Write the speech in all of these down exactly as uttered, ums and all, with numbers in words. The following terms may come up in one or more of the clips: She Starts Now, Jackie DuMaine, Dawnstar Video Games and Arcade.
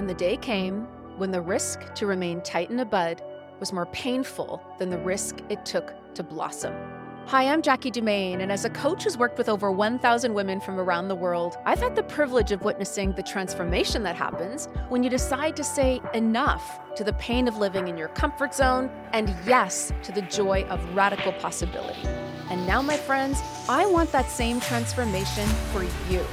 And the day came when the risk to remain tight in a bud was more painful than the risk it took to blossom. Hi, I'm Jackie DuMaine, and as a coach who's worked with over one thousand women from around the world, I've had the privilege of witnessing the transformation that happens when you decide to say enough to the pain of living in your comfort zone and yes to the joy of radical possibility. And now, my friends, I want that same transformation for you.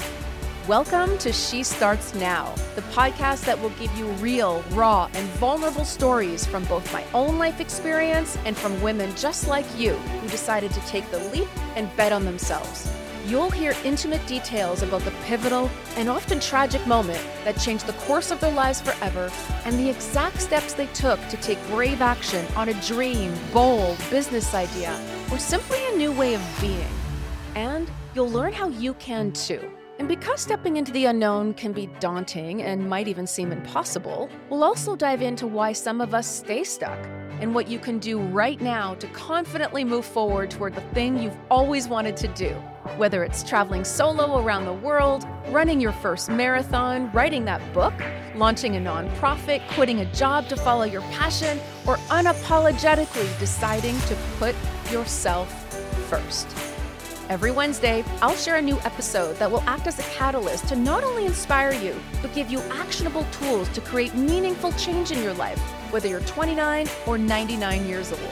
Welcome to She Starts Now, the podcast that will give you real, raw, and vulnerable stories from both my own life experience and from women just like you who decided to take the leap and bet on themselves. You'll hear intimate details about the pivotal and often tragic moment that changed the course of their lives forever and the exact steps they took to take brave action on a dream, bold business idea, or simply a new way of being. And you'll learn how you can too. And because stepping into the unknown can be daunting and might even seem impossible, we'll also dive into why some of us stay stuck and what you can do right now to confidently move forward toward the thing you've always wanted to do. Whether it's traveling solo around the world, running your first marathon, writing that book, launching a nonprofit, quitting a job to follow your passion, or unapologetically deciding to put yourself first. Every Wednesday, I'll share a new episode that will act as a catalyst to not only inspire you, but give you actionable tools to create meaningful change in your life, whether you're twenty-nine or ninety-nine years old.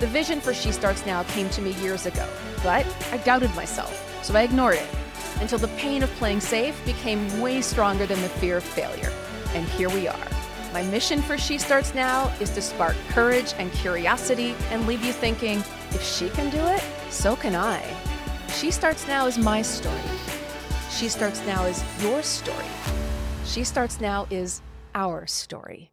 The vision for She Starts Now came to me years ago, but I doubted myself, so I ignored it until the pain of playing safe became way stronger than the fear of failure. And here we are. My mission for She Starts Now is to spark courage and curiosity and leave you thinking, if she can do it, so can I. She Starts Now is my story. She Starts Now is your story. She Starts Now is our story.